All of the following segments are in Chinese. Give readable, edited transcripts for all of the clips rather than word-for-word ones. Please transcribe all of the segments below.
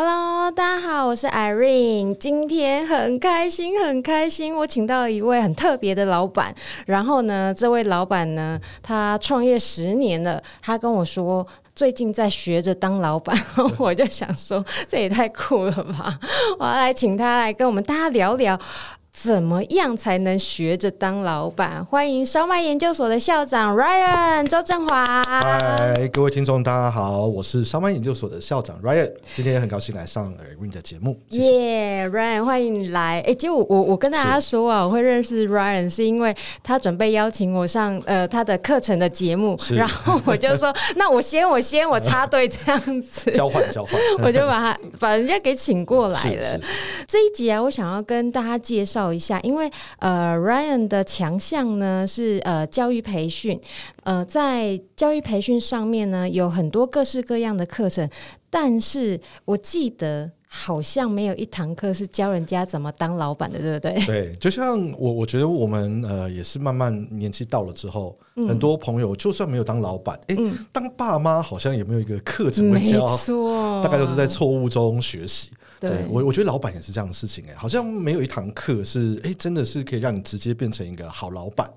Hello， 大家好，我是 Irene， 今天很开心，我请到一位很特别的老板。然后呢，这位老板呢，他创业10年了，他跟我说最近在学着当老板，我就想说这也太酷了吧！我要来请他来跟我们大家聊聊，怎么样才能学着当老板？欢迎烧麦研究所的校长 Ryan 周振华。嗨，各位听众大家好，我是烧麦研究所的校长 Ryan， 今天也很高兴来上 Irene 的节目。耶、yeah, ，Ryan 欢迎你来。结果我跟大家说啊，我会认识 Ryan 是因为他准备邀请我上他的课程的节目，然后我就说那我先我插队这样子，交换，我就把人家给请过来了。这一集啊，我想要跟大家介绍一下，因为Ryan 的强项呢是教育培训，在教育培训上面呢有很多各式各样的课程，但是我记得好像没有一堂课是教人家怎么当老板的，对不对？对，就像我觉得我们也是慢慢年纪到了之后，很多朋友就算没有当老板，当爸妈好像也没有一个课程会教，没错，大概都是在错误中学习。对，我觉得老板也是这样的事情，好像没有一堂课是真的是可以让你直接变成一个好老板。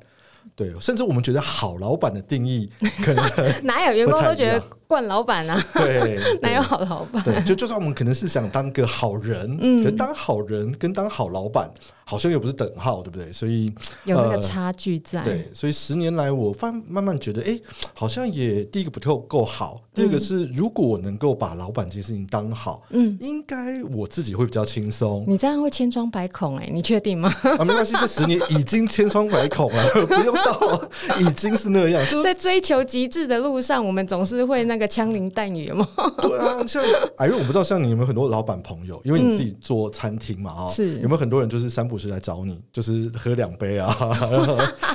对，甚至我们觉得好老板的定义可能哪有员工都觉得惯老板啊？对，哪有好老板？对，就算我们可能是想当个好人，可是当好人跟当好老板好像又不是等号，对不对？所以有那个差距在。对，所以10年来我慢慢觉得，好像也第一个不够好，第二个是如果我能够把老板这件事情当好，应该我自己会比较轻松。你这样会千疮百孔，你确定吗？啊，没关系，这10年已经千疮百孔了，不用到已经是那样。就是在追求极致的路上，我们总是会那个枪林弹雨嘛。对啊，像因为我不知道像你有没有很多老板朋友，因为你自己做餐厅嘛，是有没有很多人就是3不5时来找你，就是喝2杯啊，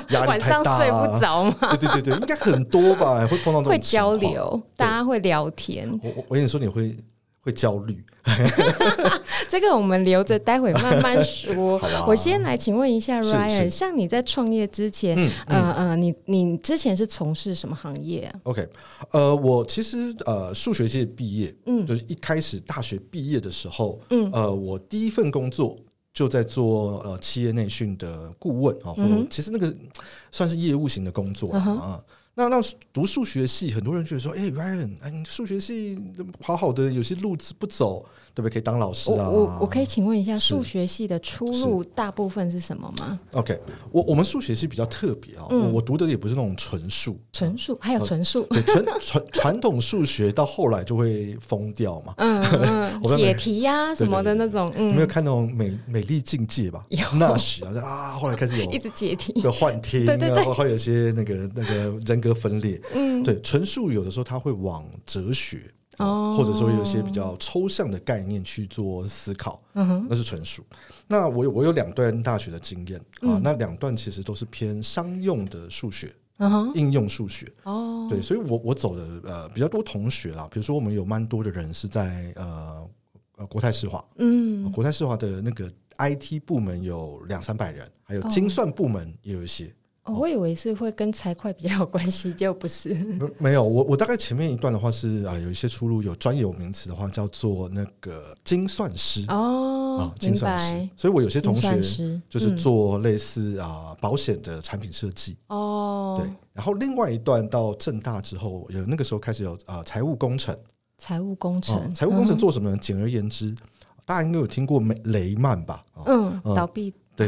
压力太大啊，晚上睡不着嘛。对，应该很多吧，会碰到这种情况，会交流，大家会聊天。我跟你说，你会焦虑。这个我们留着待会慢慢说。我先来请问一下 Ryan， 像你在创业之前，你之前是从事什么行业啊？ OK， 我其实数学系毕业，就是一开始大学毕业的时候，我第一份工作就在做企业内训的顾问啊，其实那个算是业务型的工作啊。那读数学系，很多人觉得说，Ryan， 你数学系好好的，有些路子不走，对不对？可以当老师啊。我可以请问一下，数学系的出路大部分是什么吗 ？OK， 我们数学系比较特别啊，我读的也不是那种纯数，还有纯数，传统数学到后来就会疯掉嘛，解题呀什么的那种，你没有看那种美丽境界吧？那时啊，后来开始有一直解题，就幻听，然后有些那个人格分裂，对，纯数有的时候它会往哲学，或者说有一些比较抽象的概念去做思考，那是纯数。那我有2段大学的经验，那2段其实都是偏商用的数学，应用数学，对，所以我走的比较多同学啦，比如说我们有蛮多的人是在国泰世华，国泰世华的那个 IT 部门有200-300人，还有精算部门也有一些。我以为是会跟财会比较有关系，就不是。没有，我大概前面一段的话是有一些出入，有专有名词的话叫做那个精算师精算师。所以我有些同学就是做类似保险的产品设计对。然后另外一段到政大之后，有那个时候开始有财务工程。财务工程做什么呢？简而言之，大家应该有听过雷曼吧？倒闭。对。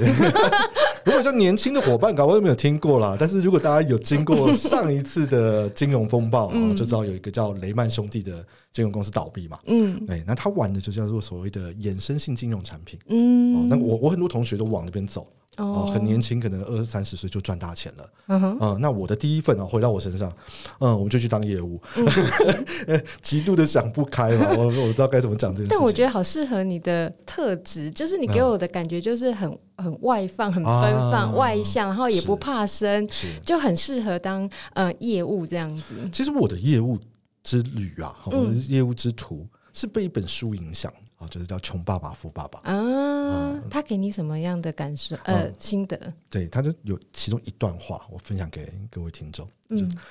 如果像年轻的伙伴搞不好没有听过啦，但是如果大家有经过上一次的金融风暴就知道有一个叫雷曼兄弟的金融公司倒闭嘛，对，那他玩的就叫做所谓的衍生性金融产品，那我很多同学都往那边走，很年轻，可能20-30岁就赚大钱了，那我的第一份回到我身上，我就去当业务，极度的想不开嘛，我不知道该怎么讲这件事情。但我觉得好适合你的特质，就是你给我的感觉就是很外放，很奔放，外向，然后也不怕生，就很适合当业务这样子。其实我的业务之旅啊，我的业务之途是被一本书影响，就是叫《穷爸爸富爸爸》啊。他给你什么样的感受？心得？对，他就有其中一段话，我分享给各位听众，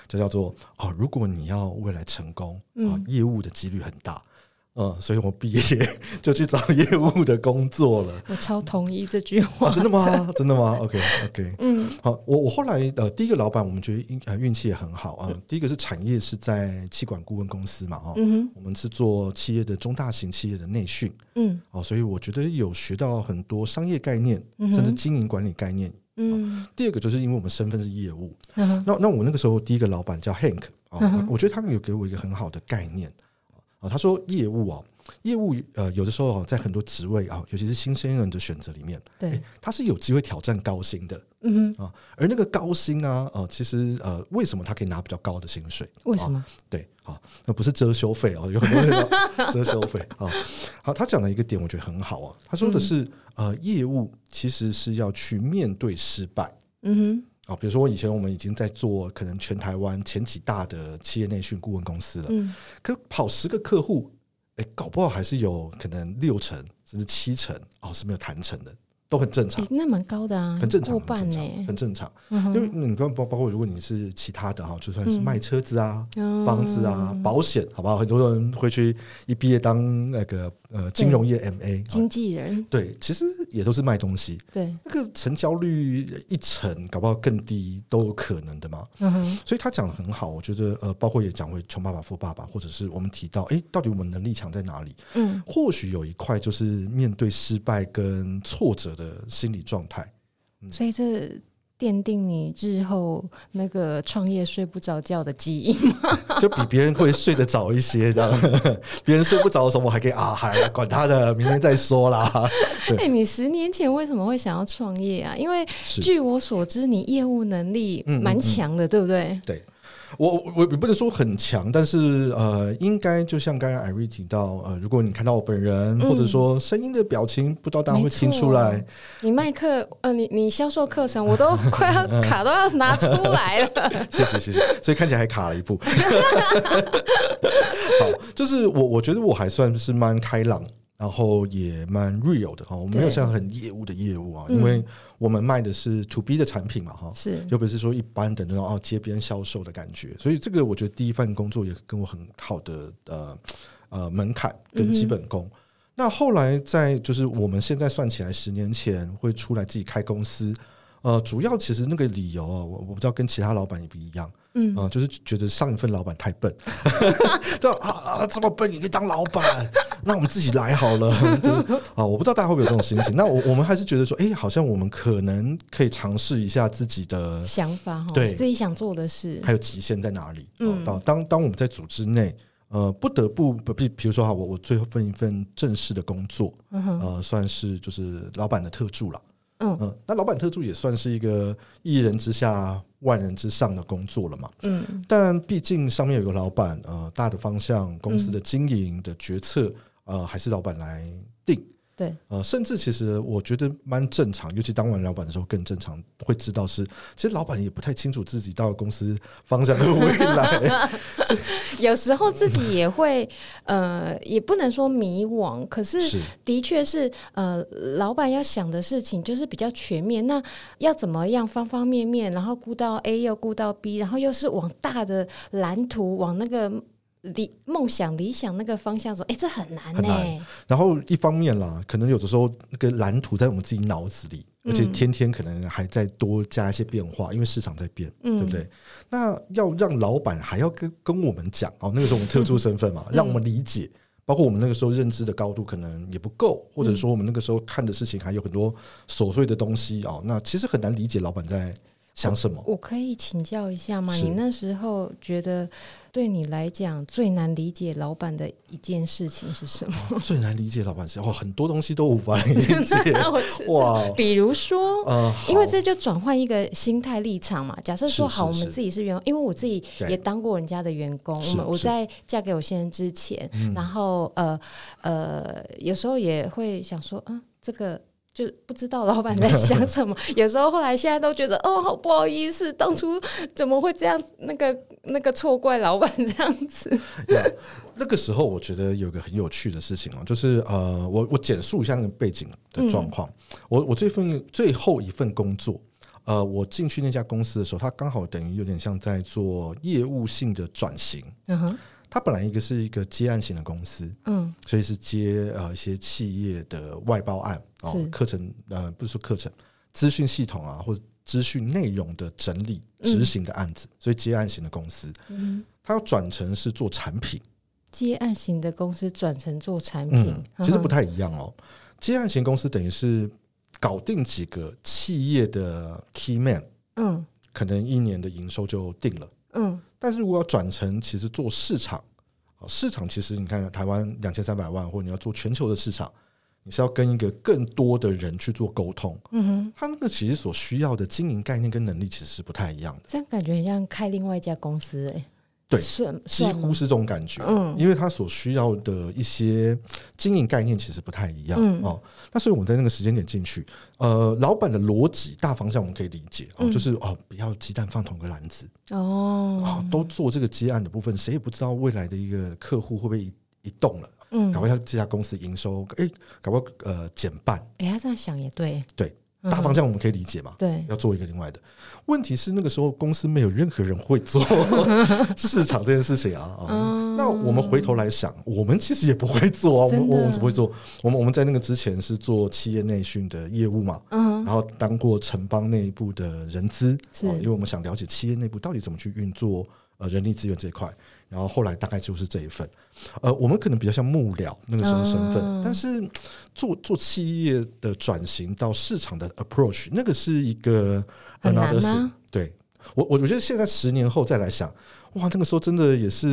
就叫做如果你要未来成功，业务的几率很大，所以我毕业就去找业务的工作了。我超同意这句话。真的吗？真的吗 ？OK，OK。好，我后来第一个老板，我们觉得运气也很好啊。第一个是产业是在企管顾问公司嘛，我们是做企业的中大型企业的内训，所以我觉得有学到很多商业概念，甚至经营管理概念。第二个就是因为我们身份是业务，那我那个时候第一个老板叫 Hank， 我觉得他有给我一个很好的概念。他说业务有的时候在很多职位尤其是新鲜人的选择里面，对，他是有机会挑战高薪的，而那个高薪其实为什么他可以拿比较高的薪水？为什么？对，那不是遮羞费有很多人遮羞费好，他讲的一个点我觉得很好他说的是业务其实是要去面对失败。比如说以前我们已经在做可能全台湾前几大的企业内训顾问公司了，可跑10个客户，搞不好还是有可能6成甚至7成是没有谈成的，都很正常，那蛮高的啊，很正常，过半耶，很正常。因为你包括如果你是其他的就算是卖车子啊、房子啊、保险，好不好？很多人会去一毕业当那个金融业 MA 经纪人，对，其实也都是卖东西，对，那个成交率1成搞不好更低都有可能的嘛。所以他讲得很好，我觉得包括也讲回穷爸爸富爸爸，或者是我们提到到底我们能力强在哪里？或许有一块就是面对失败跟挫折的心理状态，所以这奠定你日后那个创业睡不着觉的基因吗？就比别人会睡得早一些，这样别人睡不着的时候我还可以还管他的，明天再说啦。你10年前为什么会想要创业啊？因为据我所知你业务能力蛮强的，对不对？对，我不能说很强，但是应该就像刚才 Irene 提到如果你看到我本人，或者说声音的表情，不知道大家会听出来。你卖课你销售课程我都快要卡都要拿出来了。谢谢，所以看起来还卡了一步。好，就是我觉得我还算是蛮开朗，然后也蛮 real 的我没有像很业务的业务因为我们卖的是 to B 的产品嘛是，又不是说一般的那种接边销售的感觉，所以这个我觉得第一份工作也跟我很好的门槛跟基本功。那后来在就是我们现在算起来10年前会出来自己开公司，主要其实那个理由我不知道跟其他老板也不一样。就是觉得上一份老板太笨，就这么笨也可以当老板，那我们自己来好了。我不知道大家会不会有这种心情。那我们还是觉得说，好像我们可能可以尝试一下自己的想法，对自己想做的事，还有极限在哪里。当我们在组织内，不得不比如说我最后一份正式的工作，算是就是老板的特助了。那老板特助也算是一个一人之下万人之上的工作了嘛。但毕竟上面有个老板，大的方向、公司的经营的决策，还是老板来定。对，甚至其实我觉得蛮正常，尤其当完老板的时候更正常，会知道是其实老板也不太清楚自己到公司方向的未来。有时候自己也会也不能说迷惘，可是的确是老板要想的事情就是比较全面，那要怎么样方方面面，然后顾到 A 又顾到 B， 然后又是往大的蓝图，往那个梦想理想那个方向走，这很难。然后一方面啦，可能有的时候那个蓝图在我们自己脑子里，而且天天可能还在多加一些变化，因为市场在变，对不对？那要让老板还要跟我们讲那个时候我们特殊身份嘛，让我们理解，包括我们那个时候认知的高度可能也不够，或者说我们那个时候看的事情还有很多琐碎的东西那其实很难理解老板在想什么。我可以请教一下吗？你那时候觉得对你来讲最难理解老板的一件事情是什么？最难理解老板是很多东西都无法理解。哇，比如说因为这就转换一个心态立场嘛。假设说我们自己是员工，因为我自己也当过人家的员工，我在嫁给我先生之前，然后有时候也会想说这个就不知道老板在想什么。有时候后来现在都觉得好不好意思，当初怎么会这样，那个错怪老板这样子。那个时候我觉得有个很有趣的事情就是我简述一下那个背景的状况。我最后一份工作，我进去那家公司的时候，它刚好等于有点像在做业务性的转型。它本来是一个接案型的公司，嗯，所以是接一些企业的外包案，课程不是说课程资讯系统啊，或者资讯内容的整理执行的案子，所以接案型的公司，嗯，它要转成是做产品，接案型的公司转成做产品，嗯，其实不太一样哦。接案型公司等于是搞定几个企业的 key man， 嗯，可能一年的营收就定了，嗯，但是如果要转成其实做市场，市场其实你看台湾2300万，或者你要做全球的市场，你是要跟一个更多的人去做沟通，嗯哼，他那个其实所需要的经营概念跟能力其实是不太一样的。这样感觉很像开另外一家公司，欸，对，几乎是这种感觉，嗯，因为他所需要的一些经营概念其实不太一样，嗯哦，那所以我们在那个时间点进去，老板的逻辑大方向我们可以理解，哦，就是哦，不要鸡蛋放同一个篮子，哦哦，都做这个接案的部分，谁也不知道未来的一个客户会不会移动了，嗯，搞不好这家公司营收，欸，搞不好减半，欸，他这样想也对，对，大方向我们可以理解嘛，嗯，对，要做一个另外的。问题是那个时候公司没有任何人会做市场这件事情啊，嗯，那我们回头来想，我们其实也不会做啊，我们怎么会做？我们在那个之前是做企业内训的业务嘛，嗯，然后当过城邦内部的人资，因为我们想了解企业内部到底怎么去运作人力资源这一块，然后后来大概就是这一份，我们可能比较像幕僚那个时候身份，啊，但是做企业的转型到市场的 approach 那个是一个很难吗？对，我觉得现在10年后再来想，哇，那个时候真的也是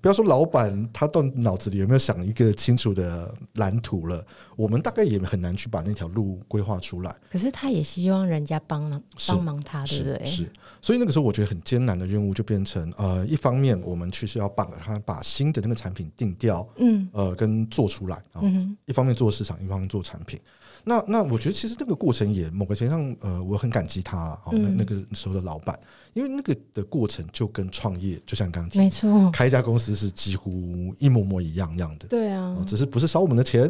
不要说老板他到脑子里有没有想一个清楚的蓝图了，我们大概也很难去把那条路规划出来，可是他也希望人家帮忙他，对不对？是，所以那个时候我觉得很艰难的任务就变成一方面我们去是要帮他把新的那个产品定调，嗯，跟做出来，哦，嗯，一方面做市场，一方面做产品。那我觉得其实那个过程也某个程度上我很感激他，哦，嗯，那个时候的老板，因为那个的过程就跟创业就像你刚刚讲，没错，开一家公司是几乎一模一样的，对啊，只是不是烧我们的钱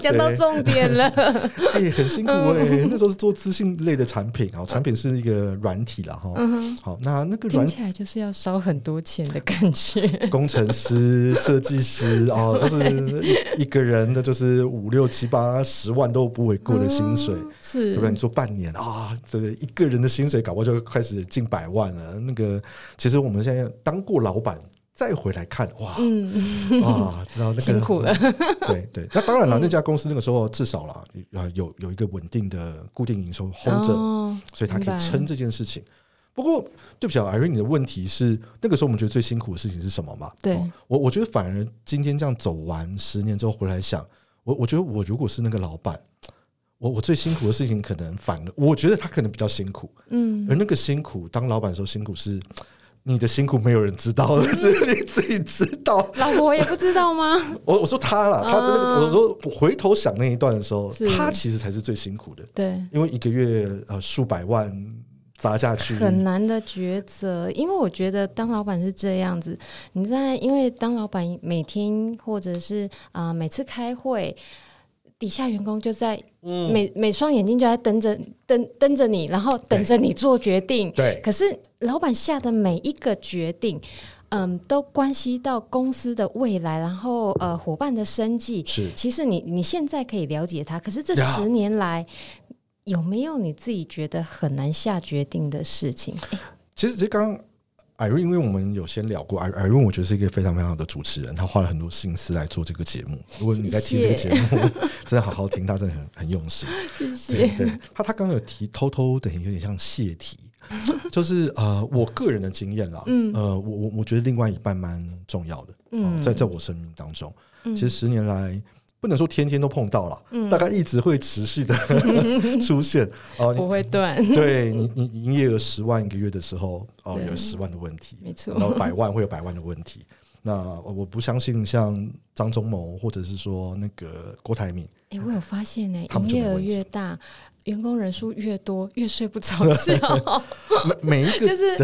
讲到重点了欸，很辛苦欸，那时候是做资讯类的产品，哦，产品是一个软体啦，哦嗯，好，那个听起来就是要烧很多钱的感觉，工程师设计师哦，都是一个人的就是5、6、7、8、10万都不为过的薪水，嗯，是，对不对？你做半年啊，这一个人的薪水搞不好就开始近100万了。那个，其实我们现在当过老板再回来看，哇，嗯，啊，然后那个辛苦了，对对。那当然了，那家公司那个时候至少啦，有一个稳定的固定营收 hold 着，哦，所以他可以撑这件事情。不过对不起 Irene， 你的问题是那个时候我们觉得最辛苦的事情是什么嘛？对，哦，我觉得反而今天这样走完10年之后回来想。我觉得我如果是那个老板，我最辛苦的事情可能反而我觉得他可能比较辛苦，嗯，而那个辛苦当老板的时候辛苦是你的辛苦没有人知道，嗯，只有你自己知道，老婆也不知道吗？我说他啦，他的那个，我说我回头想那一段的时候，他其实才是最辛苦的，对，因为一个月数百万砸下去很难的抉择，因为我觉得当老板是这样子，你在因为当老板每天或者是每次开会，底下员工就在每双眼睛就在瞪着你，然后等着你做决定，对，可是老板下的每一个决定都关系到公司的未来，然后伙伴的生计，是，其实你现在可以了解他，可是这10年来有没有你自己觉得很难下决定的事情？其实刚刚 Irene， 因为我们有先聊过 Irene， 我觉得是一个非常非常好的主持人，她花了很多心思来做这个节目。如果你在听这个节目，谢谢真的好好听，她真的很用心。谢谢。对，她刚刚有提，偷等于有点像泄题，就是我个人的经验啦，嗯，我觉得另外一半蛮重要的，嗯，在我生命当中，嗯，其实10年来。不能说天天都碰到了，嗯，大概一直会持续的出现哦，不会断。对，你营业额10万一个月的时候，哦，有10万的问题，没错，然后100万会有100万的问题。那我不相信像张忠谋或者是说那个郭台铭、欸、我有发现呢、欸，营业额越大员工人数越多越睡不着觉每一个就是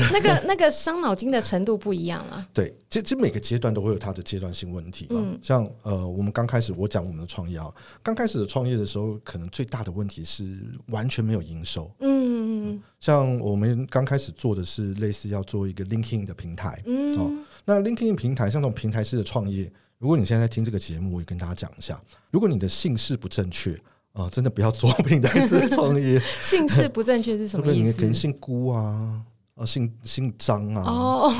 那个伤脑筋的程度不一样了。对，其实每个阶段都会有它的阶段性问题嘛、嗯、像我们刚开始我讲我们的创业啊，刚开始的创业的时候可能最大的问题是完全没有营收。 像我们刚开始做的是类似要做一个 LinkedIn 的平台、嗯哦、那 LinkedIn 平台像这种平台式的创业，如果你现在在听这个节目，我也跟大家讲一下，如果你的姓氏不正确哦、真的不要做平台式创业姓氏不正确是什么意思？可能姓辜啊、姓张啊、哦、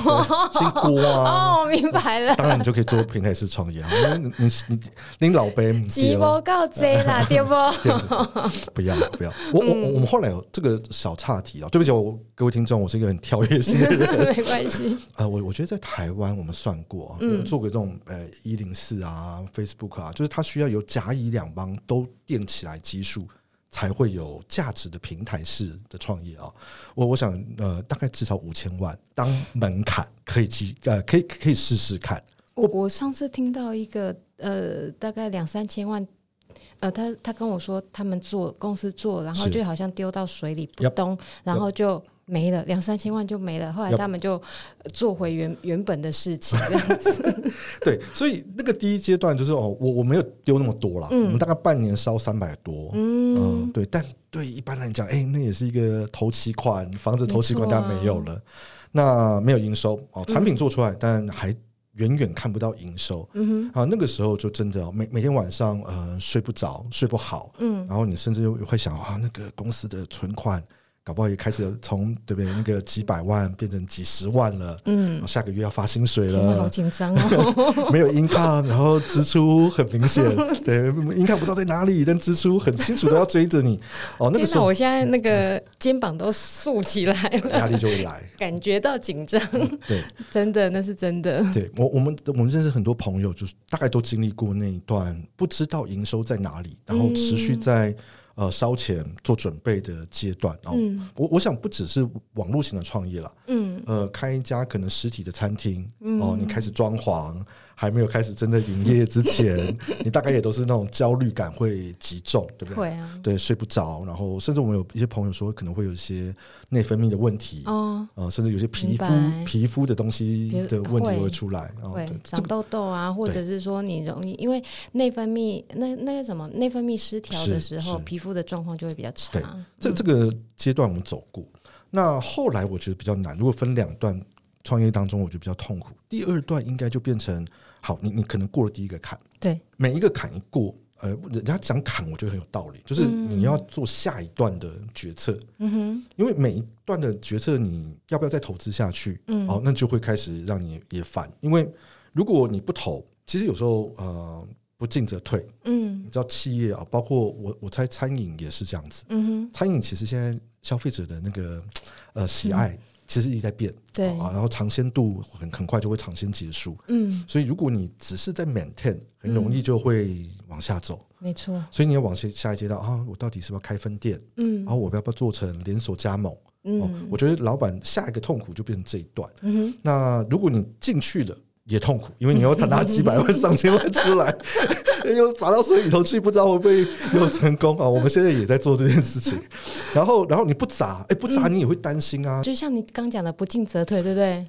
姓郭啊。哦，明白了，当然你就可以做平台式创业、啊、你老辈钱不够多啦对不对？不要不要，我们后来有这个小岔题啊，对不起各位听众，我是一个很跳跃性的人没关系、我觉得在台湾我们算过、啊嗯、做个这种104啊 Facebook 啊，就是它需要有甲乙两帮都垫起来基数才会有价值的平台式的创业啊、哦！我想大概至少5000万当门槛可以可以试试看。我上次听到一个大概2-3千万，他跟我说他们公司做，然后就好像丢到水里不动，然后就没了，2-3千万就没了。后来他们就做回原本的事情这样子对，所以那个第一阶段就是哦，我没有丢那么多啦、嗯、我们大概半年烧300多。 嗯，对，但对一般来讲那也是一个头期款，房子头期款当然没有了，那没有营收、哦、产品做出来、嗯、但还远远看不到营收、嗯啊、那个时候就真的每天晚上睡不着睡不好、嗯、然后你甚至会想啊，那个公司的存款搞不好也开始从对不对那个几百万变成几十万了，嗯，下个月要发薪水了，天哪好紧张哦没有 income 然后支出很明显对 income 不知道在哪里，但支出很清楚的要追着你哦，那个时候我现在那个肩膀都竖起来了，压力就会来，感觉到紧张、嗯、对，真的那是真的。对，我们认识很多朋友就是大概都经历过那一段不知道营收在哪里，然后持续在、嗯烧钱做准备的阶段、哦嗯、我想不只是网络型的创业啦、嗯开一家可能实体的餐厅、嗯哦、你开始装潢还没有开始真的营业之前你大概也都是那种焦虑感会极重，对不对？会啊，对，睡不着，然后甚至我们有一些朋友说可能会有一些内分泌的问题、哦甚至有些皮肤的东西的问题会出来，会、哦、长痘痘啊、这个、或者是说你容易因为内分泌那个什么内分泌失调的时候皮肤的状况就会比较差。对、嗯、这个阶段我们走过，那后来我觉得比较难，如果分两段创业当中我觉得比较痛苦，第二段应该就变成好，你可能过了第一个坎，对，每一个坎一过人家讲坎我觉得很有道理，就是你要做下一段的决策、嗯、因为每一段的决策你要不要再投资下去、嗯哦、那就会开始让你也烦，因为如果你不投，其实有时候不进则退，嗯，你知道企业啊，包括我猜餐饮也是这样子，嗯，餐饮其实现在消费者的那个喜爱、嗯、其实一直在变，对、啊、然后尝鲜度很快就会尝鲜结束，嗯，所以如果你只是在 maintain 很容易就会往下走，没错、嗯、所以你要往下一阶段啊，我到底是不是要开分店，嗯，然后我要不要做成连锁加盟，嗯、哦，我觉得老板下一个痛苦就变成这一段，嗯，那如果你进去了也痛苦，因为你要拿几百万上千万出来又砸到水里头去，不知道会不会有成功啊？我们现在也在做这件事情然后你不砸你也会担心啊、嗯、就像你刚讲的不进则退，对不对？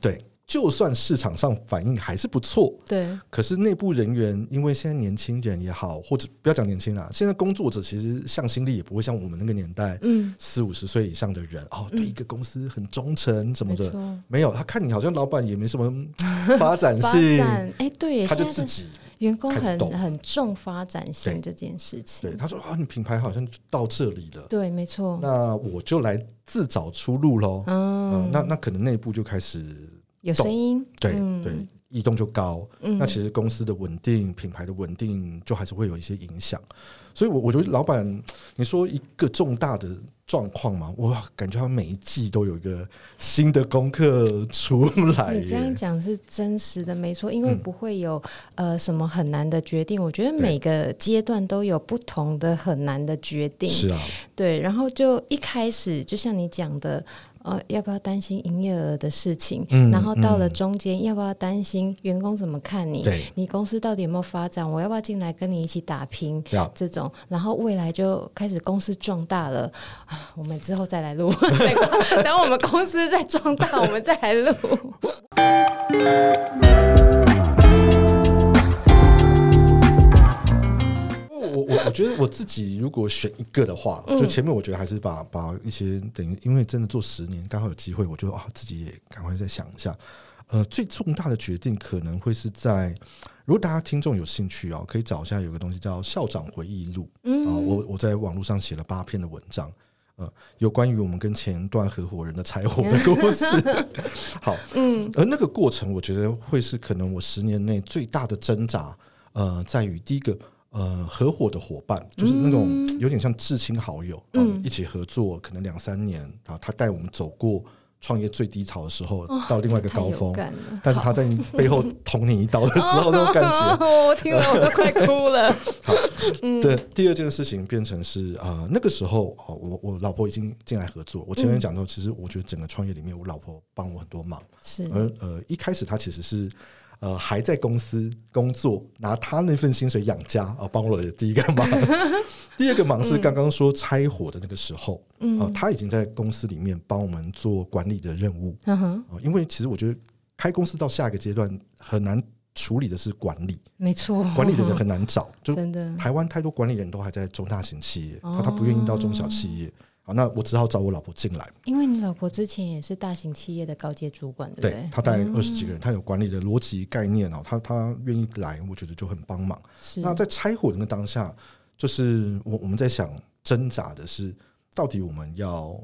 对，就算市场上反应还是不错，对，可是内部人员因为现在年轻人也好，或者不要讲年轻啦，现在工作者其实向心力也不会像我们那个年代40-50岁以上的人、哦、对一个公司很忠诚什么的、嗯、没有，他看你好像老板也没什么发展性对耶，他就自己员工很重发展性这件事情，对，他说、啊、你品牌好像到这里了，对，没错，那我就来自找出路咯、嗯嗯、那可能内部就开始有声音，对、嗯、对，异动就高、嗯、那其实公司的稳定品牌的稳定就还是会有一些影响，所以我觉得老板你说一个重大的状况嘛，我感觉他每一季都有一个新的功课出来。你这样讲是真实的没错，因为不会有、嗯、什么很难的决定，我觉得每个阶段都有不同的很难的决定，是啊，对，然后就一开始就像你讲的要不要担心营业额的事情、嗯、然后到了中间、嗯、要不要担心员工怎么看你，你公司到底有没有发展，我要不要进来跟你一起打拼，这种，然后未来就开始公司壮大了、啊、我们之后再来录等我们公司再壮大我们再来录我觉得我自己如果选一个的话、嗯、就前面我觉得还是把一些等于因为真的做10年刚好有机会，我就啊自己也赶快再想一下最重大的决定可能会是在，如果大家听众有兴趣、哦、可以找一下有个东西叫校长回忆录、嗯我在网络上写了8篇的文章有关于我们跟前段合伙人的柴火的故事好、嗯、而那个过程我觉得会是可能我10年内最大的挣扎在于第一个合伙的伙伴，就是那种有点像至亲好友、嗯、一起合作可能2-3年，然后他带我们走过创业最低潮的时候、哦、到另外一个高峰，但是他在你背后捅你一刀的时候那种感觉、哦、我听了我都快哭了好、嗯、对，第二件事情变成是那个时候、哦、我老婆已经进来合作，我前面讲到其实我觉得整个创业里面我老婆帮我很多忙，是而一开始她其实是还在公司工作，拿他那份薪水养家啊，帮我的第一个忙。第二个忙是刚刚说拆伙的那个时候，嗯他已经在公司里面帮我们做管理的任务。嗯因为其实我觉得开公司到下一个阶段很难处理的是管理，没错，管理的人很难找，就台湾太多管理人都还在中大型企业，他不愿意到中小企业。好，那我只好找我老婆进来，因为你老婆之前也是大型企业的高阶主管，对不对？对，她带20几个人，她有管理的逻辑概念哦，她愿意来，我觉得就很帮忙。那在拆伙的那当下，就是我们在想挣扎的是，到底我们要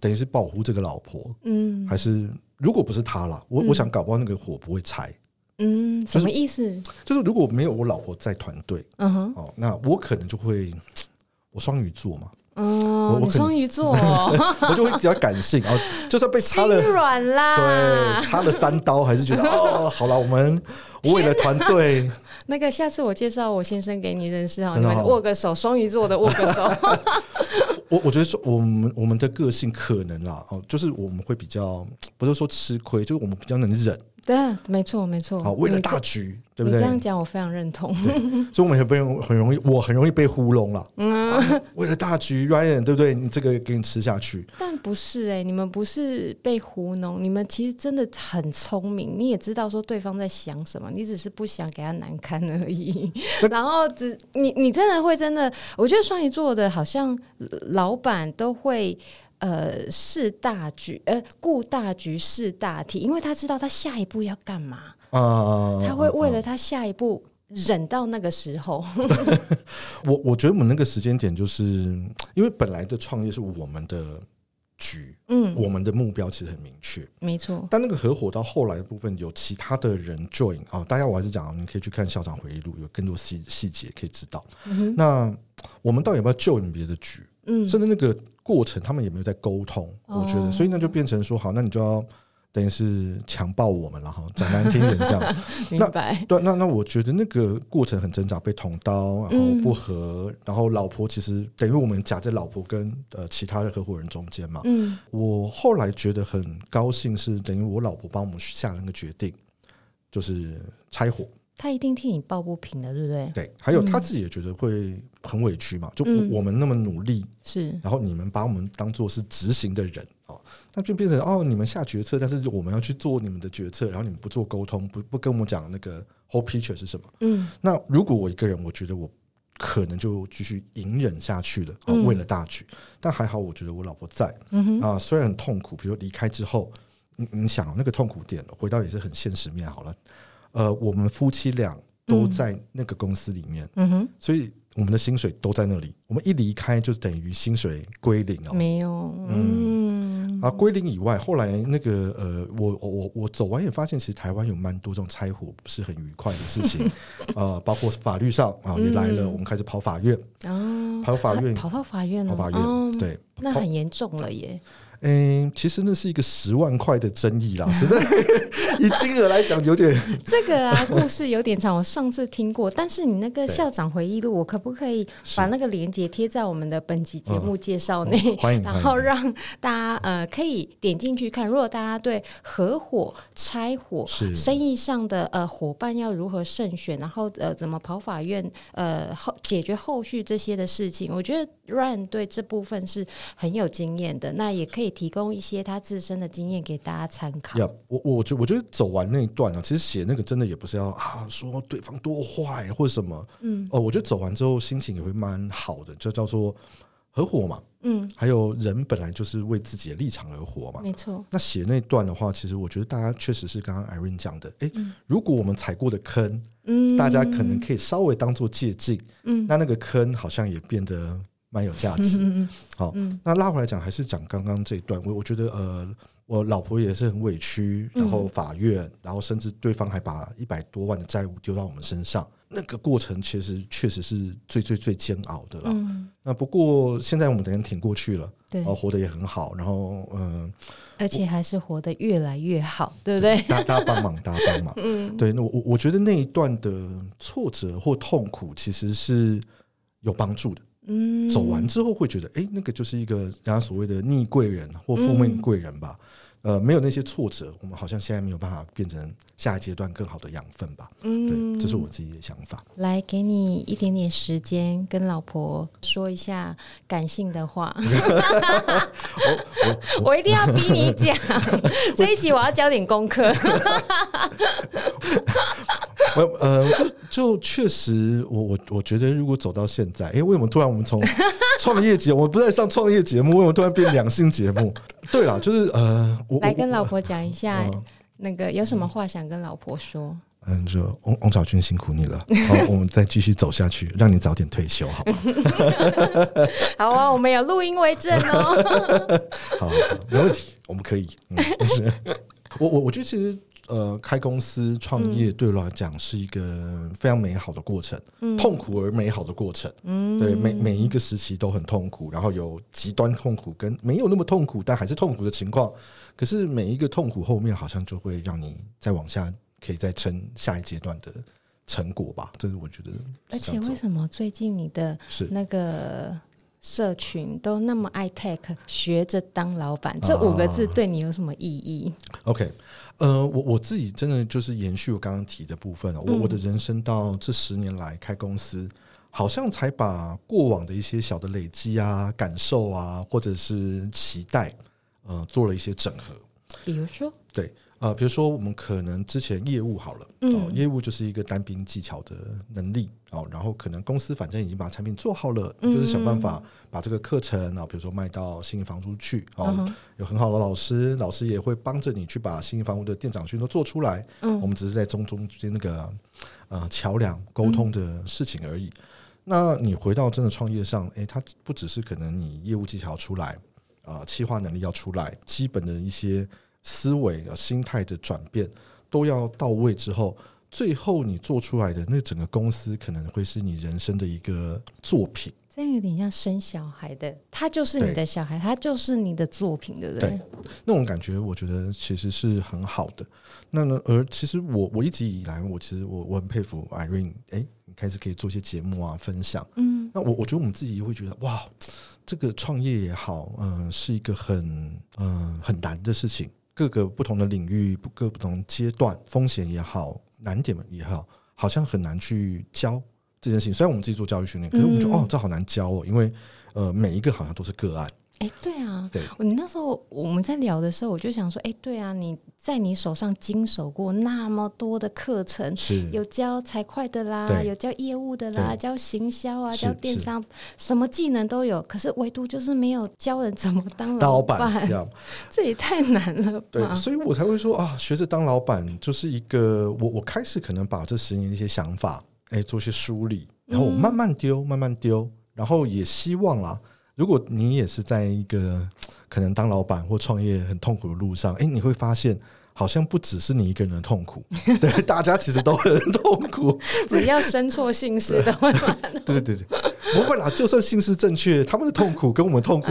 等于是保护这个老婆，嗯，还是如果不是她啦，我想搞不好那个火不会拆。嗯，什么意思？就是如果没有我老婆在团队，嗯哼，哦，那我可能就会，我双鱼座嘛。嗯，我双鱼座、哦，我就会比较感性，然后就算被插了，心软啦，对，插了3刀，还是觉得哦，好啦，我们为了团队，那个下次我介绍我先生给你认识哈，你们握个手，双鱼座的握个手。我觉得说我们的个性可能啦，就是我们会比较不是说吃亏，就是我们比较能忍。对、啊，没错，没错。好，为了大局，对不对？你这样讲，我非常认同。所以，我很容易被糊弄了。嗯、啊，为了大局 ，Ryan， 对不对？你这个给你吃下去。但不是哎、欸，你们不是被糊弄，你们其实真的很聪明，你也知道说对方在想什么，你只是不想给他难堪而已。然后你真的会真的，我觉得双鱼座的好像老板都会。是大局，顾大局是大体，因为他知道他下一步要干嘛他会为了他下一步忍到那个时候我觉得我们那个时间点就是因为本来的创业是我们的局、嗯、我们的目标其实很明确，没错，但那个合伙到后来的部分有其他的人 join、哦、大家我还是讲你可以去看校长回忆录，有更多细节可以知道、嗯、那我们到底要不要 join 别的局，嗯，甚至那个过程他们也没有在沟通、哦、我觉得所以那就变成说好，那你就要等于是强暴我们了，讲难听点这样明白，对，那我觉得那个过程很挣扎，被捅刀，然后不和、嗯、然后老婆其实等于我们夹在老婆跟其他的合伙人中间嘛、嗯、我后来觉得很高兴是等于我老婆帮我们下那个决定就是拆伙，他一定替你抱不平的，对不对？对，还有他自己也觉得会很委屈嘛，就我们那么努力，是、嗯，然后你们把我们当作是执行的人哦，那就变成哦，你们下决策，但是我们要去做你们的决策，然后你们不做沟通，不跟我们讲那个 whole picture 是什么，嗯，那如果我一个人，我觉得我可能就继续隐忍下去了，哦、为了大局、嗯，但还好，我觉得我老婆在，嗯啊，虽然很痛苦，比如离开之后，你想那个痛苦点，回到也是很现实面好了。我们夫妻俩都在那个公司里面、嗯嗯、所以我们的薪水都在那里，我们一离开就等于薪水归零、哦、没有，嗯啊，归零以外，后来那个我走完也发现其实台湾有蛮多这种拆伙不是很愉快的事情包括法律上啊也来了、嗯、我们开始跑法院、哦、跑到法院、哦、对，那很严重了耶。其实那是一个10万块的争议啦，实在以金额来讲有点这个啊故事有点长，我上次听过，但是你那个校长回忆录，我可不可以把那个连结贴在我们的本集节目介绍内，然后让大家可以点进去看。如果大家对合伙、拆伙、生意上的伙伴要如何慎选，然后怎么跑法院，解决后续这些的事情，我觉得 Ryan 对这部分是很有经验的，那也可以提供一些他自身的经验给大家参考。yeah, 我觉得走完那一段，其实写那个真的也不是要说对方多坏或什么，我觉得走完之后心情也会蛮好的，就叫做合伙嘛，还有人本来就是为自己的立场而活嘛，没错。那写那一段的话，其实我觉得大家确实是刚刚 Irene 讲的，如果我们踩过的坑，大家可能可以稍微当作借鉴，那个坑好像也变得蛮有价值。好，那拉回来讲，还是讲刚刚这一段，我觉得我老婆也是很委屈，然后法院，然后甚至对方还把100多万的债务丢到我们身上，那个过程其实确实是最最最煎熬的啦。那不过现在我们等人挺过去了，对，活得也很好，然后而且还是活得越来越好，对不对？大家帮忙，大家帮忙。对，那我觉得那一段的挫折或痛苦其实是有帮助的。走完之后会觉得，那个就是一个人家所谓的逆贵人或负面贵人吧，没有那些挫折，我们好像现在没有办法变成下一阶段更好的养分吧。对，这是我自己的想法。来，给你一点点时间跟老婆说一下感性的话。我一定要逼你讲，这一集我要交点功课。就确实我觉得如果走到现在，为什么突然我们从创业节目，我不是在上创业节目，为什么突然变两性节目？对啦，就是来跟老婆讲一下，那个有什么话想跟老婆说？就翁朝君辛苦你了，好，我们再继续走下去，让你早点退休，好吗？好啊，我们有录音为证哦。好，没问题，我们可以。我觉得其实开公司创业对我来讲是一个非常美好的过程，痛苦而美好的过程。对，每一个时期都很痛苦，然后有极端痛苦跟没有那么痛苦但还是痛苦的情况，可是每一个痛苦后面好像就会让你再往下可以再撑下一阶段的成果吧，这是我觉得。而且为什么最近你的那个社群都那么爱 tech 学着当老板，这5个字对你有什么意义？ OK， 我自己真的就是延续我刚刚提的部分，我的人生到这10年来开公司，好像才把过往的一些小的累积啊、感受啊或者是期待做了一些整合。比如说？对，比如说我们可能之前业务好了，业务就是一个单兵技巧的能力，然后可能公司反正已经把产品做好了，就是想办法把这个课程，比如说卖到信义房屋去，有很好的老师也会帮着你去把信义房屋的店长训都做出来，我们只是在中间那个桥梁沟通的事情而已。那你回到真的创业上，它不只是可能你业务技巧出来，企划能力要出来，基本的一些思维、心态的转变都要到位之后，最后你做出来的那整个公司可能会是你人生的一个作品。这有点像生小孩的，他就是你的小孩，他就是你的作品，对不对？对，那种感觉我觉得其实是很好的。那呢，而其实我一直以来，我很佩服 Irene， 你开始可以做一些节目啊，分享。那我觉得我们自己会觉得哇，这个创业也好，是一个很难的事情。各个不同的领域，各不同阶段，风险也好，难点也好，好像很难去教这件事情。虽然我们自己做教育训练，可是我们觉得这好难教因为每一个好像都是个案。对啊，对，你那时候我们在聊的时候，我就想说，对啊，你在你手上经手过那么多的课程，有教财会的啦，有教业务的啦，教行销啊，教电商，什么技能都有，可是唯独就是没有教人怎么当老板，这也太难了吧。对，所以我才会说学着当老板就是一个我开始可能把这10年的一些想法做些梳理，然后我慢慢丢，然后也希望啦，如果你也是在一个可能当老板或创业很痛苦的路上，你会发现好像不只是你一个人的痛苦，对，大家其实都很痛苦。只要生错姓氏都会蛮痛苦。对对对，不会啦，就算姓氏正确，他们的痛苦跟我们痛苦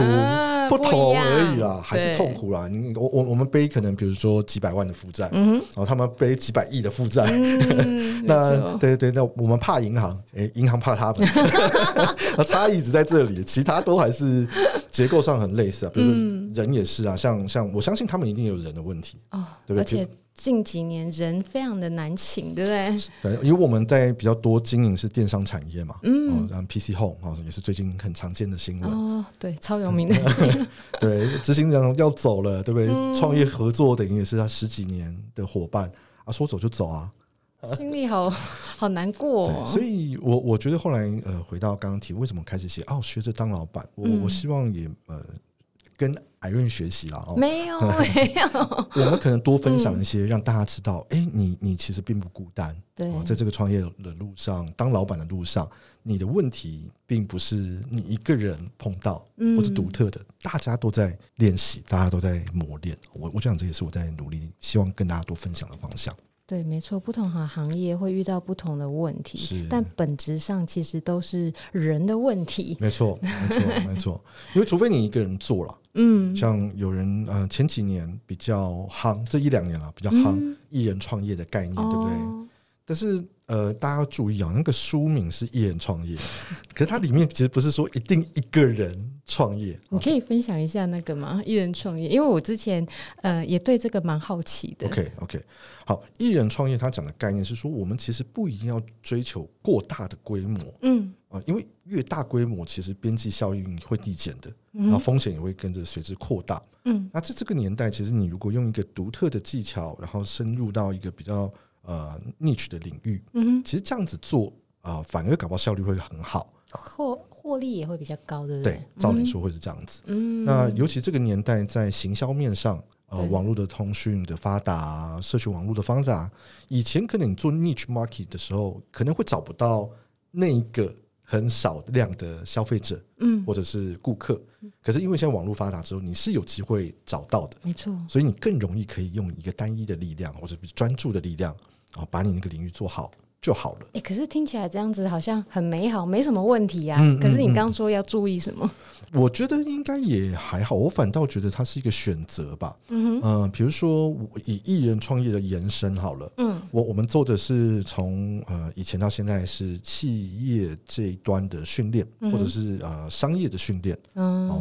不同而已啦，还是痛苦啦。我们背可能比如说几百万的负债，嗯，然后他们背几百亿的负债，嗯，那对对，那我们怕银行，银行怕他们，差异只在这里，其他都还是结构上很类似啊，比如说人也是啊，像我相信他们一定有人的问题，哦，对不对？而且近几年人非常的难请，对不对？对，因为我们在比较多经营是电商产业嘛，嗯，然后 PC Home 也是最近很常见的新闻，哦，对，超有名的，对，执行长要走了，对不对？创业合作等于也是他十几年的伙伴啊，说走就走啊，心里好难过，哦，所以我觉得后来回到刚刚提为什么开始写，哦，学着当老板，我希望也跟 Irene 学习啦，哦，没有我们可能多分享一些，让大家知道，你其实并不孤单，对，哦，在这个创业的路上，当老板的路上，你的问题并不是你一个人碰到，或是独特的，大家都在练习，大家都在磨练，我想这也是我在努力希望跟大家多分享的方向。对，没错，不同的行业会遇到不同的问题，但本质上其实都是人的问题。没错，没错，没错。因为除非你一个人做了，像有人前几年比较夯，这一两年了比较夯，艺人创业的概念，对不对？哦，但是大家要注意啊，那个书名是艺人创业，可是它里面其实不是说一定一个人。创业，你可以分享一下那个吗？艺人创业，因为我之前也对这个蛮好奇的。OK， 好，艺人创业他讲的概念是说，我们其实不一定要追求过大的规模，因为越大规模，其实边际效应会递减的，然后风险也会跟着随之扩大，那在这个年代，其实你如果用一个独特的技巧，然后深入到一个比较niche 的领域，其实这样子做反而搞不好效率会很好。获利也会比较高，对不对？对，照理说会是这样子。那尤其这个年代，在行销面上，网络的通讯的发达，社群网络的发达，以前可能你做 niche market 的时候，可能会找不到那一个很少量的消费者，或者是顾客。可是因为现在网络发达之后，你是有机会找到的，没错。所以你更容易可以用一个单一的力量，或者专注的力量，把你那个领域做好。就好了，可是听起来这样子好像很美好，没什么问题啊，可是你刚刚说要注意什么？我觉得应该也还好，我反倒觉得它是一个选择吧。比如说以艺人创业的延伸好了，我们做的是从以前到现在是企业这一端的训练，或者是商业的训练，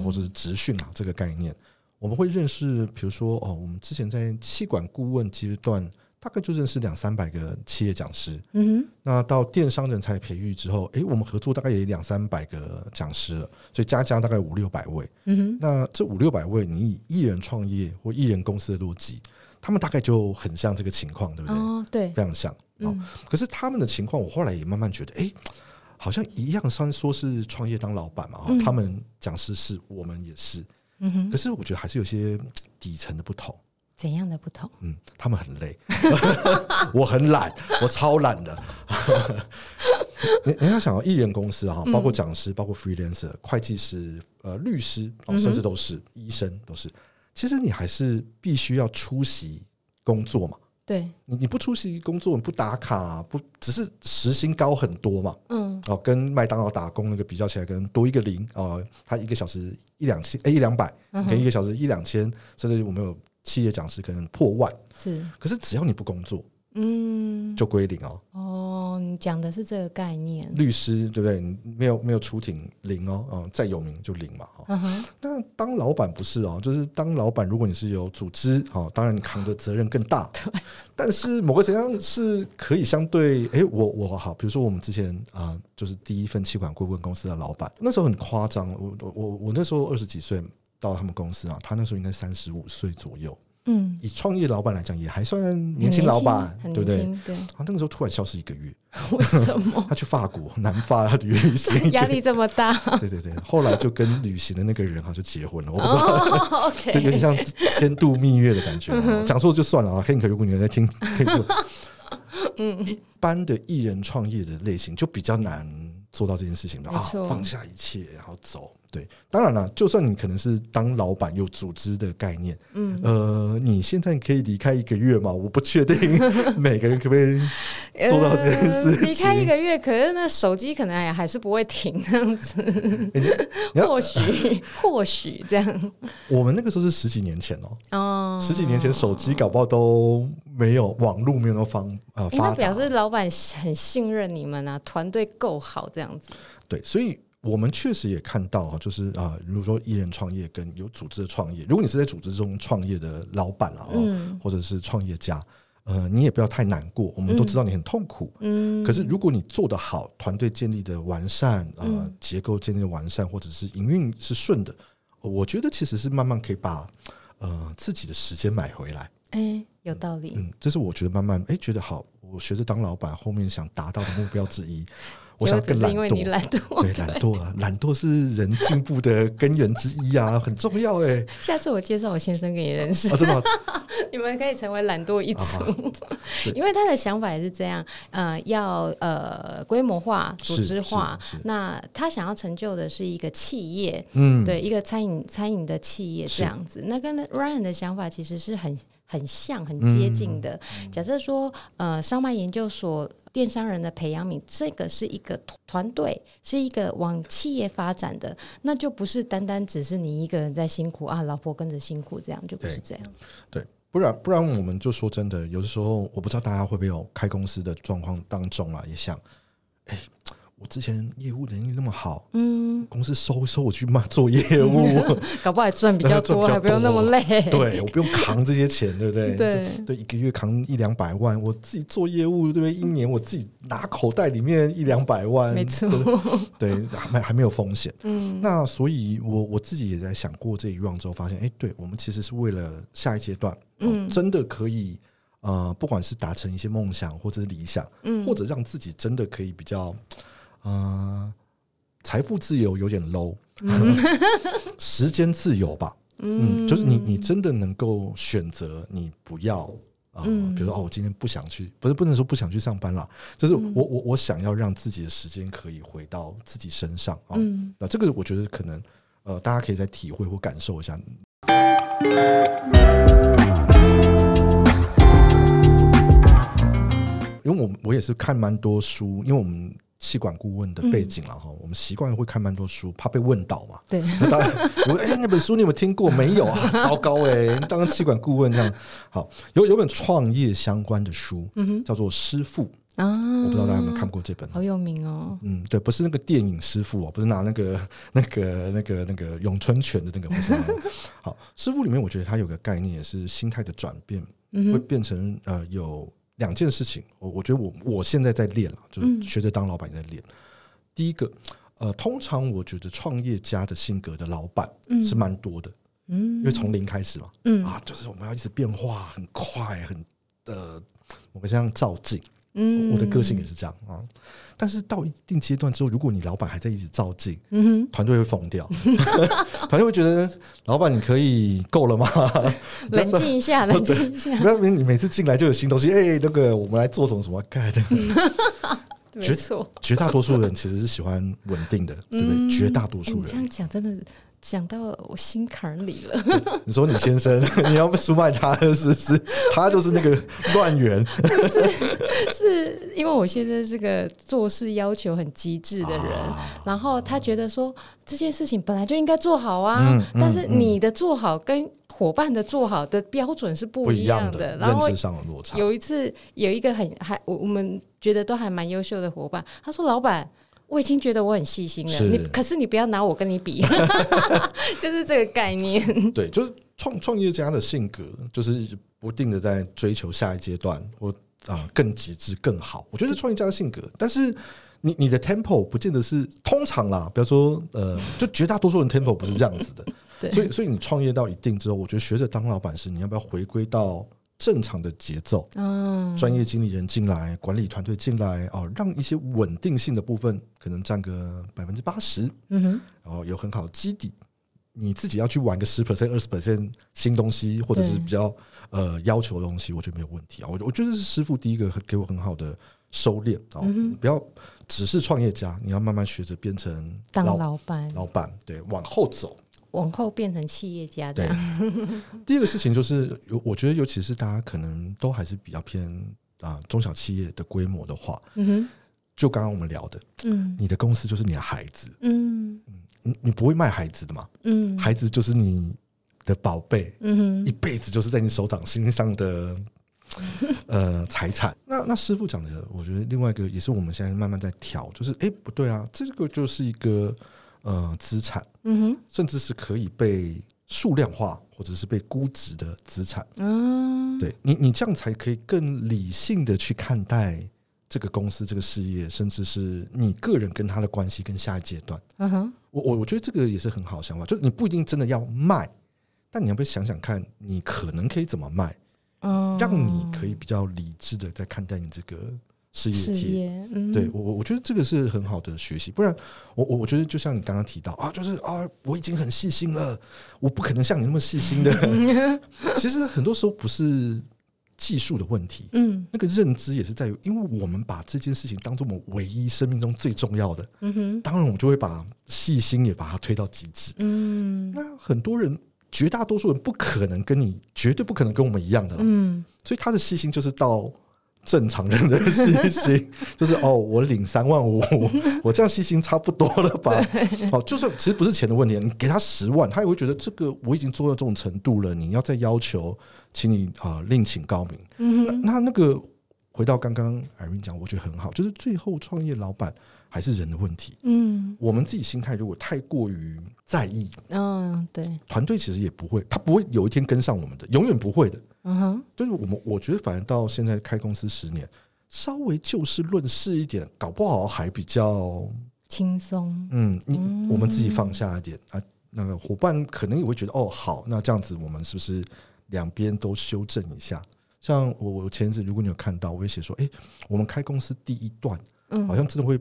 或者是职训啊这个概念，我们会认识，比如说我们之前在企管顾问阶段。大概就认识200-300个企业讲师，那到电商人才培育之后，我们合作大概也200-300个讲师了，所以加大概500-600位，那这500-600位，你以艺人创业或艺人公司的逻辑，他们大概就很像这个情况，对不对？哦，对，非常像，可是他们的情况，我后来也慢慢觉得，好像一样，虽然说是创业当老板嘛，他们讲师是，我们也是，可是我觉得还是有些底层的不同。怎样的不同？他们很累，我很懒，我超懒的。你要想到艺人公司啊，包括讲师，包括 freelancer、会计师、律师，甚至都是医生，都是。其实你还是必须要出席工作嘛。对，你不出席工作，你不打卡，不只是时薪高很多嘛。跟麦当劳打工那个比较起来，可能多一个零哦，他1个小时100-200，可能1个小时1-2000，甚至我们有。企业讲师可能破万，是，可是只要你不工作，就归零哦。哦，你讲的是这个概念。律师对不对？你没有出庭零哦，再有名就零嘛。那当老板不是哦，就是当老板，如果你是有组织，当然你扛的责任更大。对，但是某个程度上是可以相对，我好，比如说我们之前就是第一份企管顾问公司的老板，那时候很夸张，我那时候20几岁。到他们公司啊，他那时候应该35岁左右，以创业老板来讲，也还算年轻老板，对不对？对。他那个时候突然消失1个月，为什么？他去法国南法旅行，压力这么大。对，后来就跟旅行的那个人就结婚了，我不知道，对，有点像先度蜜月的感觉。讲错就算了啊 ，Hank， 如果你在听，可以做。一般的艺人创业的类型就比较难做到这件事情的、啊、放下一切然后走。对，当然了，就算你可能是当老板有组织的概念，嗯，你现在可以离开1个月吗？我不确定每个人可不可以做到这件事情。离开1个月，可是那手机可能还是不会停那样子。或许这样。我们那个时候是10几年前哦，10几年前手机搞不好都没有，网络没有那么发达。那表示老板很信任你们啊，团队够好这样子。对，所以。我们确实也看到就是比如说1人创业跟有组织的创业，如果你是在组织中创业的老板啊、或者是创业家，你也不要太难过，我们都知道你很痛苦，可是如果你做得好，团队建立的完善，结构建立的完善，或者是营运是顺的，我觉得其实是慢慢可以把自己的时间买回来。有道理。这是我觉得慢慢觉得好，我学着当老板后面想达到的目标之一。我想更懒惰，对，懒惰是人进步的根源之一啊，很重要欸。下次我介绍我先生给你认识，真的你们可以成为懒惰一族，因为他的想法也是这样，要规模化、组织化。那他想要成就的是一个企业，对，一个餐饮的企业这样子。那跟 Ryan 的想法其实是很像、很接近的。假设说，商脉研究所电商人的培养皿，这个是一个团队，是一个往企业发展的，那就不是单单只是你一个人在辛苦啊，老婆跟着辛苦，这样就不是这样。对，不然我们就说真的，有的时候我不知道大家会不会有开公司的状况当中啊，也想，我之前业务能力那么好，公司收一收我去做业务，搞不好还赚比较多，还不用那么累。对，我不用扛这些钱，对不对？对，1个月扛100-200万，我自己做业务，对不对？1年我自己拿口袋里面100-200万，没错，对，还没有风险。那所以我自己也在想过这一望之后，发现，对我们其实是为了下一阶段，真的可以。不管是达成一些梦想或者理想，或者让自己真的可以比较财富自由有点 low， 时间自由吧，就是你真的能够选择你不要比如说我今天不想去，不能说不想去上班啦，就是我想要让自己的时间可以回到自己身上啊。那这个我觉得可能大家可以再体会或感受一下。因为我也是看蛮多书，因为我们企管顾问的背景啦，我们习惯会看蛮多书，怕被问倒嘛。对，当然我那本书你有没有听过？没有啊，糟糕当然企管顾问这样。好，有本创业相关的书，叫做《师父》啊，我不知道大家有没有看过这本，好有名哦。对，不是那个电影《师父》，不是拿那个咏春拳的那个，不是。好，《师父》里面我觉得它有个概念也是心态的转变，会变成有。2件事情，我觉得我现在在练了，就是学着当老板在练。第一个，通常我觉得创业家的性格的老板是蛮多的，因为从零开始嘛，就是我们要一直变化，很快，很我们像照镜，我的个性也是这样啊。但是到一定阶段之后，如果你老板还在一直照镜，团队会疯掉，团队会觉得老板你可以够了吗？冷静一下，冷静一下，不要你每次进来就有新东西，那个我们来做什么什么干的。没错，绝大多数人其实是喜欢稳定的，对不对？绝大多数人，你这样讲真的。讲到我心坎里了。你说你先生，你要不出卖他，是他就是那个乱源。是因为我先生是个做事要求很极致的人，然后他觉得说这件事情本来就应该做好啊，但是你的做好跟伙伴的做好的标准是不一样的，然后认知上的落差。有一次有一个我们觉得都还蛮优秀的伙伴，他说：“老板。”我已经觉得我很细心了，可是你不要拿我跟你比。就是这个概念。对，就是创业家的性格就是不定的在追求下一阶段或更极致更好，我觉得是创业家的性格。但是你的 tempo 不见得是通常啦，比方说就绝大多数人 tempo 不是这样子的。对，所以你创业到一定之后，我觉得学着当老板是你要不要回归到正常的节奏，专业经理人进来，管理团队进来，让一些稳定性的部分可能占个80%，然后有很好的基底，你自己要去玩个10%、20% 新东西，或者是比较要求的东西，我觉得没有问题啊。我觉得是师父第一个给我很好的收敛，不要只是创业家，你要慢慢学着变成当老板，对，往后走，往后变成企业家的。第一个事情就是，我觉得尤其是大家可能都还是比较偏中小企业的规模的话，嗯哼，就刚刚我们聊的，嗯，你的公司就是你的孩子，嗯，你不会卖孩子的嘛，嗯，孩子就是你的宝贝，嗯，一辈子就是在你手掌心上的。财产。那师傅讲的我觉得另外一个也是我们现在慢慢在调，就是不对啊，这个就是一个资产，嗯哼，甚至是可以被数量化或者是被估值的资产，嗯，对，你这样才可以更理性的去看待这个公司这个事业，甚至是你个人跟他的关系跟下一阶段，嗯哼，我觉得这个也是很好想法，就是你不一定真的要卖，但你要不要想想看你可能可以怎么卖，让你可以比较理智的在看待你这个事业、嗯，对，我觉得这个是很好的学习，不然我觉得就像你刚刚提到啊，就是啊我已经很细心了，我不可能像你那么细心的。其实很多时候不是技术的问题，嗯，那个认知也是在于，因为我们把这件事情当作我们唯一生命中最重要的，嗯哼，当然我们就会把细心也把它推到极致，嗯，那很多人。绝大多数人不可能跟你，绝对不可能跟我们一样的啦，嗯，所以他的细心就是到正常人的细心，就是我领3万5，我这样细心差不多了吧？就算其实不是钱的问题，你给他10万，他也会觉得这个我已经做到这种程度了，你要再要求，请你另请高明。嗯，那个回到刚刚 Irene 讲，我觉得很好，就是最后创业老板。还是人的问题，嗯，我们自己心态如果太过于在意，嗯，对，团队其实也不会，他不会有一天跟上我们的，永远不会的，嗯哼，就是我觉得反正到现在开公司10年，稍微就事论事一点，搞不好还比较轻松，嗯，我们自己放下一点啊，那个伙伴可能也会觉得好，那这样子我们是不是两边都修正一下？像我前阵子如果你有看到，我也写说，我们开公司第一段，好像真的会。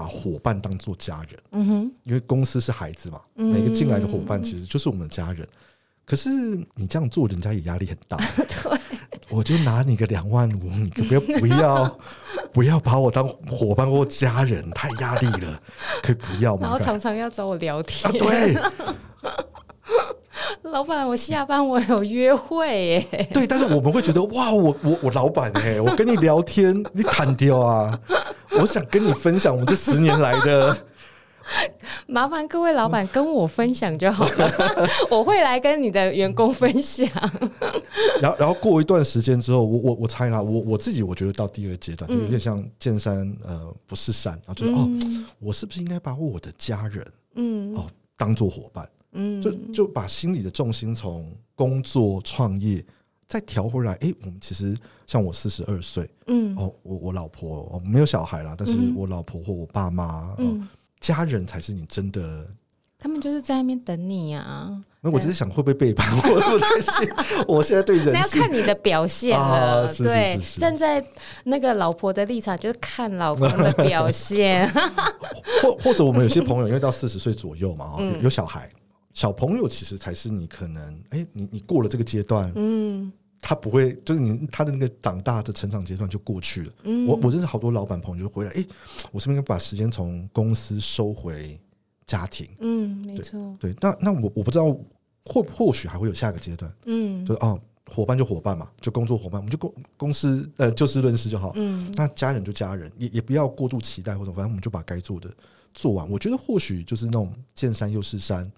把伙伴当作家人，嗯哼，因为公司是孩子嘛，每个进来的伙伴其实就是我们的家人，可是你这样做人家也压力很大。对，我就拿你个2万5，你可不要把我当伙伴或家人，太压力了，可以不要吗？然后常常要找我聊天，对，老板，我下班我有约会耶。对，但是我们会觉得哇，我老板耶，我跟你聊天，你坦掉啊！我想跟你分享我这10年来的。麻烦各位老板跟我分享就好了，我会来跟你的员工分享。然后过一段时间之后，我猜啦，我自己我觉得到第二阶段，就有点像见山不是山，然后就是我是不是应该把我的家人当作伙伴？嗯，就把心理的重心从工作创业再调回来。我们其实像我42岁，嗯，我老婆没有小孩啦，但是我老婆或我爸妈，家人才是你真的，他们就是在那边等你啊。那我只是想会不会背叛我现在对人那要看你的表现了，是对，是站在那个老婆的立场，就是看老公的表现。或者我们有些朋友因为到40岁左右嘛，有小孩。小朋友其实才是你可能你过了这个阶段，他不会就是他的那个长大的成长阶段就过去了。我认识好多老板朋友就回来，我是不是应该把时间从公司收回家庭？没错。对，那我不知道或许还会有下个阶段，就是伙伴就伙伴嘛，就工作伙伴，我们就公司就事论事就好。那家人就家人，也不要过度期待或者，反正我们就把该做的。做完，我觉得或许就是那种见山又是山，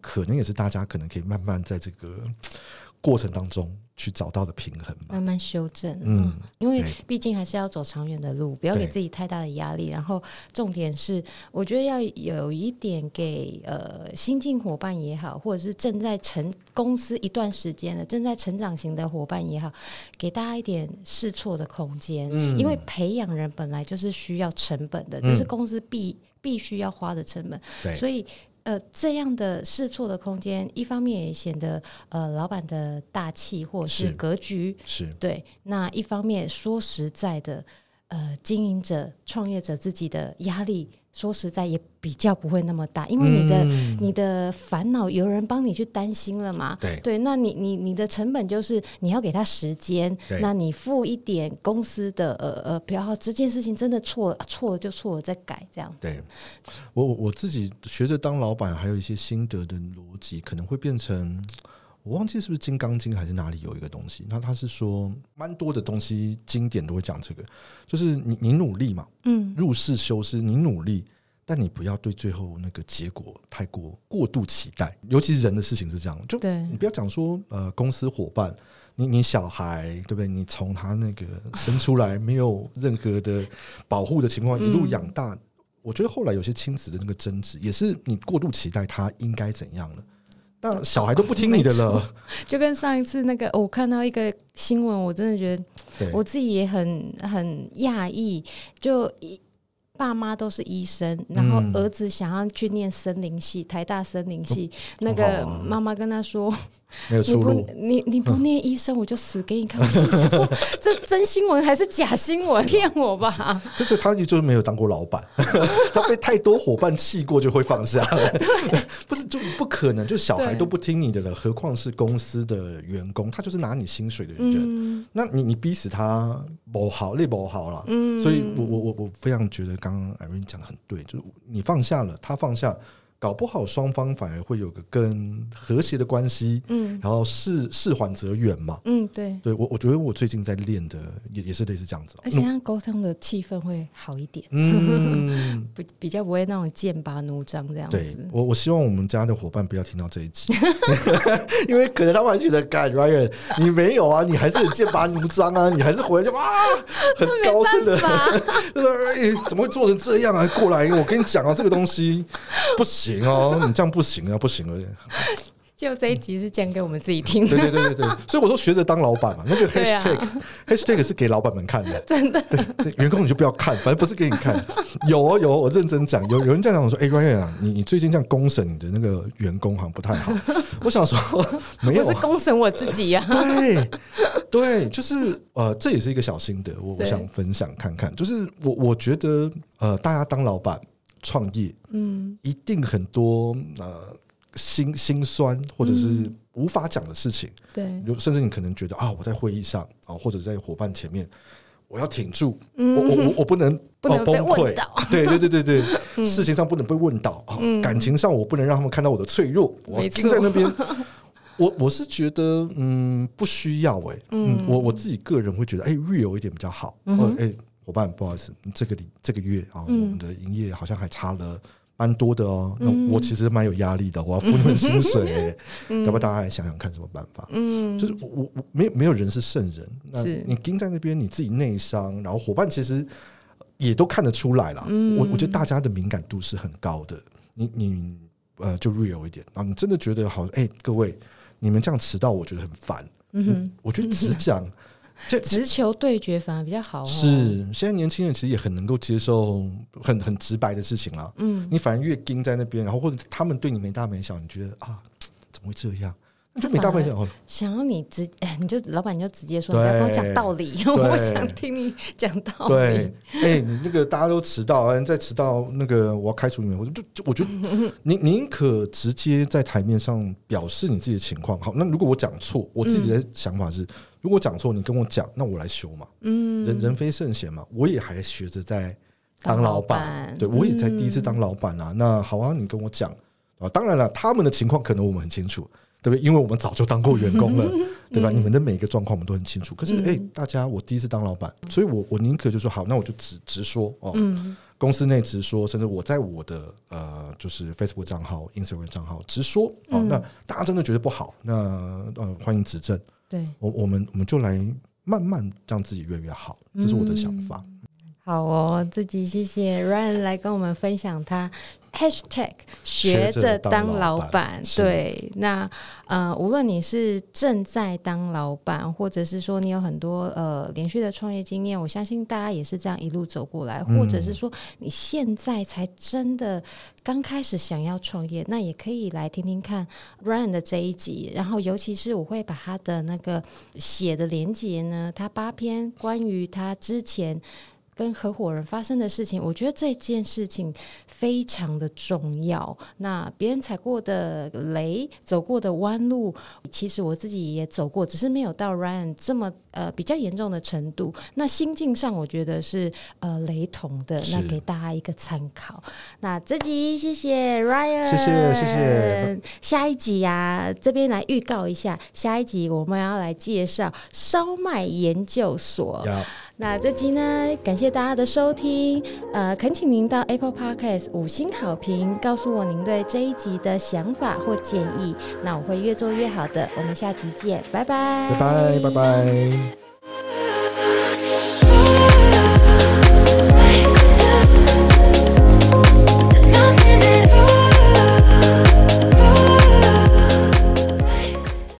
可能也是大家可能可以慢慢在这个过程当中去找到的平衡吧，慢慢修正，因为毕竟还是要走长远的路，不要给自己太大的压力。然后重点是，我觉得要有一点给新进伙伴也好，或者是正在公司一段时间的正在成长型的伙伴也好，给大家一点试错的空间，因为培养人本来就是需要成本的，这是公司必须要花的成本，所以。这样的试错的空间，一方面也显得老板的大气或是格局，是对。那一方面说实在的，经营者、创业者自己的压力说实在也比较不会那么大，因为你的烦恼有人帮你去担心了嘛。 对，那你的成本就是你要给他时间，那你付一点公司的不要这件事情真的错了就错了再改这样子。对，我自己学着当老板还有一些心得的逻辑可能会变成，我忘记是不是金刚经还是哪里有一个东西，那他是说蛮多的东西经典都会讲这个，就是 你努力嘛，入世修斯，你努力，但你不要对最后那个结果太过度期待，尤其是人的事情是这样，就你不要讲说公司伙伴，你小孩对不对，你从他那个生出来没有任何的保护的情况一路养大，我觉得后来有些亲子的那个争执也是你过度期待他应该怎样了，那小孩都不听你的了。就跟上一次那个我看到一个新闻，我真的觉得我自己也很讶异，就爸妈都是医生，然后儿子想要去念森林系，台大森林系，那个妈妈跟他说没有出路，你不念医生我就死给你看。我是想说这真新闻还是假新闻，骗我吧。就是他就是没有当过老板他被太多伙伴气过就会放下了不是，就不可能，就小孩都不听你的了，何况是公司的员工，他就是拿你薪水的人，那你逼死他不好，累不好啦。所以我非常觉得刚刚 Irene 讲的很对，就是你放下了，他放下，搞不好双方反而会有个更和谐的关系，然后事缓则圆嘛，对，我觉得我最近在练的也是类似这样子，而且他沟通的气氛会好一点，比较不会那种剑拔弩张这样子。对，我希望我们家的伙伴不要听到这一集因为可能他们还觉得干 Ryan 你没有啊，你还是很剑拔弩张啊，你还是回来就哇很高深的怎么会做成这样啊，过来我跟你讲啊，这个东西不行哦，你这样不行啊，不行了。就这一集是讲给我们自己听的。对，所以我说学着当老板嘛，那个 hashtag 是给老板们看的，真的。对，员工你就不要看，反正不是给你看。有，我认真讲，有人这样讲我说，Ryan 啊，你最近这样公审你的那个员工好像不太好。我想说，没有，我是公审我自己啊。对，就是这也是一个小心得，我想分享看看。就是我觉得大家当老板。创业，一定很多心酸或者是无法讲的事情，对，甚至你可能觉得啊，我在会议上啊，或者在伙伴前面，我要挺住，我不能崩溃，对，事情上不能被问倒，感情上我不能让他们看到我的脆弱，我盯在那边。我是觉得不需要我自己个人会觉得real 一点比较好，伙伴不好意思，这个月啊，我们的营业好像还差了蛮多的哦，那我其实蛮有压力的，我要付你们薪水要不要大家来想想看什么办法，就是我没有人是圣人，那你盯在那边你自己内伤，然后伙伴其实也都看得出来啦，我觉得大家的敏感度是很高的，你就 real 一点，然后你真的觉得好各位你们这样迟到我觉得很烦，我觉得只讲直球对决反而比较好，是现在年轻人其实也很能够接受很直白的事情啦，你反而越盯在那边，然后或者他们对你没大没小，你觉得啊怎么会这样，就没大没小，想要你你就老板就直接说你要跟我讲道理我想听你讲道理，你那个大家都迟到，再迟到那个我要开除你们，我觉得你宁可直接在台面上表示你自己的情况。好，那如果我讲错，我自己的想法是如果讲错你跟我讲，那我来修嘛，人非圣贤嘛，我也还学着在当老板，对，我也在第一次当老板啊，那好啊你跟我讲啊，当然了他们的情况可能我们很清楚，对不对？因为我们早就当过员工了对吧？你们的每一个状况我们都很清楚，可是大家我第一次当老板，所以我宁可就说好，那我就直说公司内直说，甚至我在我的就是 Facebook 账号 Instagram 账号直说那大家真的觉得不好，那欢迎指正，对，我们就来慢慢让自己越来越好，这是我的想法。好哦，自己谢谢 Ryan 来跟我们分享他 hashtag 学着当老板。对，那无论你是正在当老板，或者是说你有很多连续的创业经验，我相信大家也是这样一路走过来，或者是说你现在才真的刚开始想要创业，那也可以来听听看 Ryan 的这一集，然后尤其是我会把他的那个写的连结呢，他8篇关于他之前跟合伙人发生的事情，我觉得这件事情非常的重要。那别人踩过的雷，走过的弯路，其实我自己也走过，只是没有到 Ryan 这么比较严重的程度。那心境上我觉得是雷同的，那给大家一个参考。那这集谢谢 Ryan， 谢谢。下一集啊，这边来预告一下，下一集我们要来介绍烧麦研究所。那这集呢，感谢大家的收听，恳请您到 Apple Podcast 五星好评，告诉我您对这一集的想法或建议，那我会越做越好的。我们下集见，拜拜。